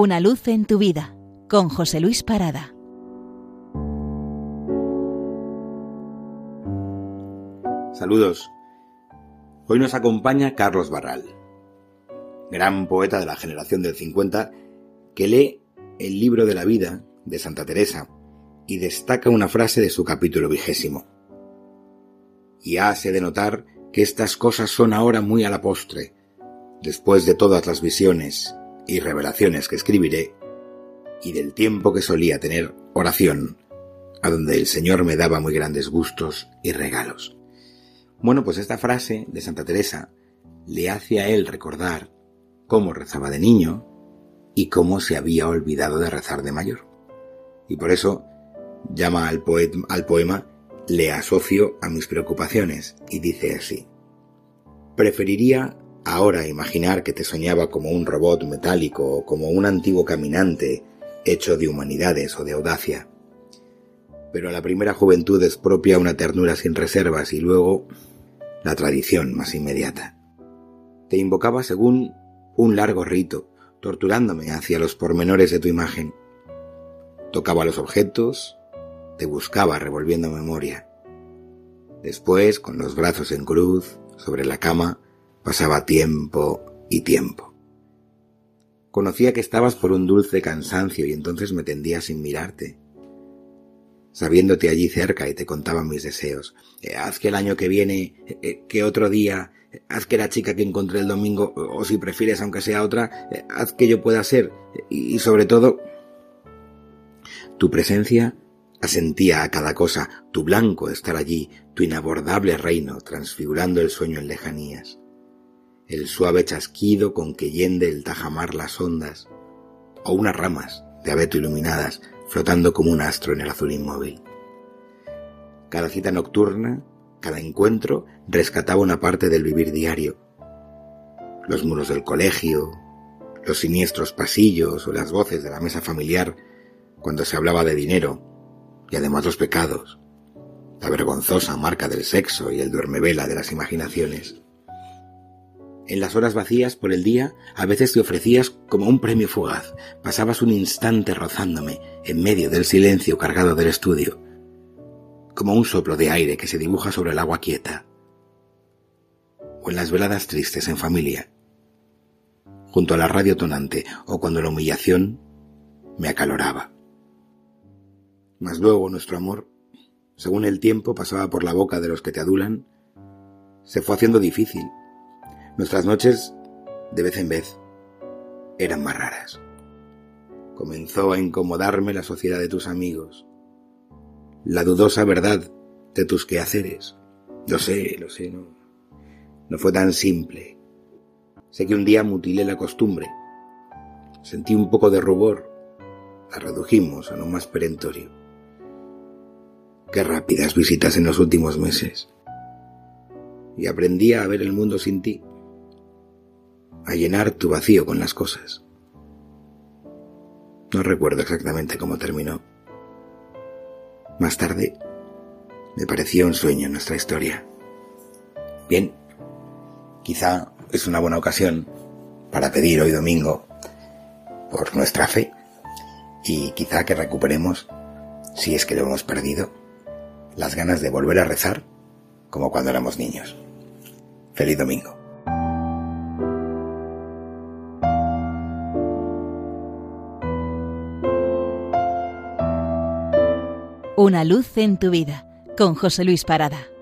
Una luz en tu vida, con José Luis Parada. Saludos. Hoy nos acompaña Carlos Barral, gran poeta de la generación del 50, que lee el libro de la vida de Santa Teresa y destaca una frase de su capítulo 20. Y hace de notar que estas cosas son ahora muy a la postre, después de todas las visiones y revelaciones que escribiré, y del tiempo que solía tener oración, a donde el Señor me daba muy grandes gustos y regalos. Bueno, pues esta frase de Santa Teresa le hace a él recordar cómo rezaba de niño y cómo se había olvidado de rezar de mayor. Y por eso llama al poema Le asocio a mis preocupaciones, y dice así: preferiría ahora imaginar que te soñaba como un robot metálico o como un antiguo caminante hecho de humanidades o de audacia. Pero la primera juventud es propia una ternura sin reservas y luego la tradición más inmediata. Te invocaba según un largo rito, torturándome hacia los pormenores de tu imagen. Tocaba los objetos, te buscaba revolviendo memoria. Después, con los brazos en cruz, sobre la cama, pasaba tiempo y tiempo. Conocía que estabas por un dulce cansancio y entonces me tendía sin mirarte, sabiéndote allí cerca, y te contaba mis deseos. Haz que el año que viene, que otro día, haz que la chica que encontré el domingo, o si prefieres aunque sea otra, haz que yo pueda ser, y sobre todo, tu presencia asentía a cada cosa, tu blanco estar allí, tu inabordable reino, transfigurando el sueño en lejanías, el suave chasquido con que yende el tajamar las ondas, o unas ramas de abeto iluminadas, flotando como un astro en el azul inmóvil. Cada cita nocturna, cada encuentro, rescataba una parte del vivir diario. Los muros del colegio, los siniestros pasillos o las voces de la mesa familiar, cuando se hablaba de dinero, y además los pecados, la vergonzosa marca del sexo y el duermevela de las imaginaciones. En las horas vacías por el día, a veces te ofrecías como un premio fugaz. Pasabas un instante rozándome, en medio del silencio cargado del estudio, como un soplo de aire que se dibuja sobre el agua quieta, o en las veladas tristes en familia, junto a la radio tonante, o cuando la humillación me acaloraba. Mas luego nuestro amor, según el tiempo pasaba por la boca de los que te adulan, se fue haciendo difícil. Nuestras noches, de vez en vez, eran más raras. Comenzó a incomodarme la sociedad de tus amigos, la dudosa verdad de tus quehaceres. Lo sé, no fue tan simple. Sé que un día mutilé la costumbre. Sentí un poco de rubor. La redujimos a lo más perentorio. Qué rápidas visitas en los últimos meses. Y aprendí a ver el mundo sin ti, a llenar tu vacío con las cosas. No recuerdo exactamente cómo terminó. Más tarde, me parecía un sueño nuestra historia. Bien, quizá es una buena ocasión para pedir hoy domingo por nuestra fe, y quizá que recuperemos, si es que lo hemos perdido, las ganas de volver a rezar como cuando éramos niños. Feliz domingo. Una luz en tu vida, con José Luis Parada.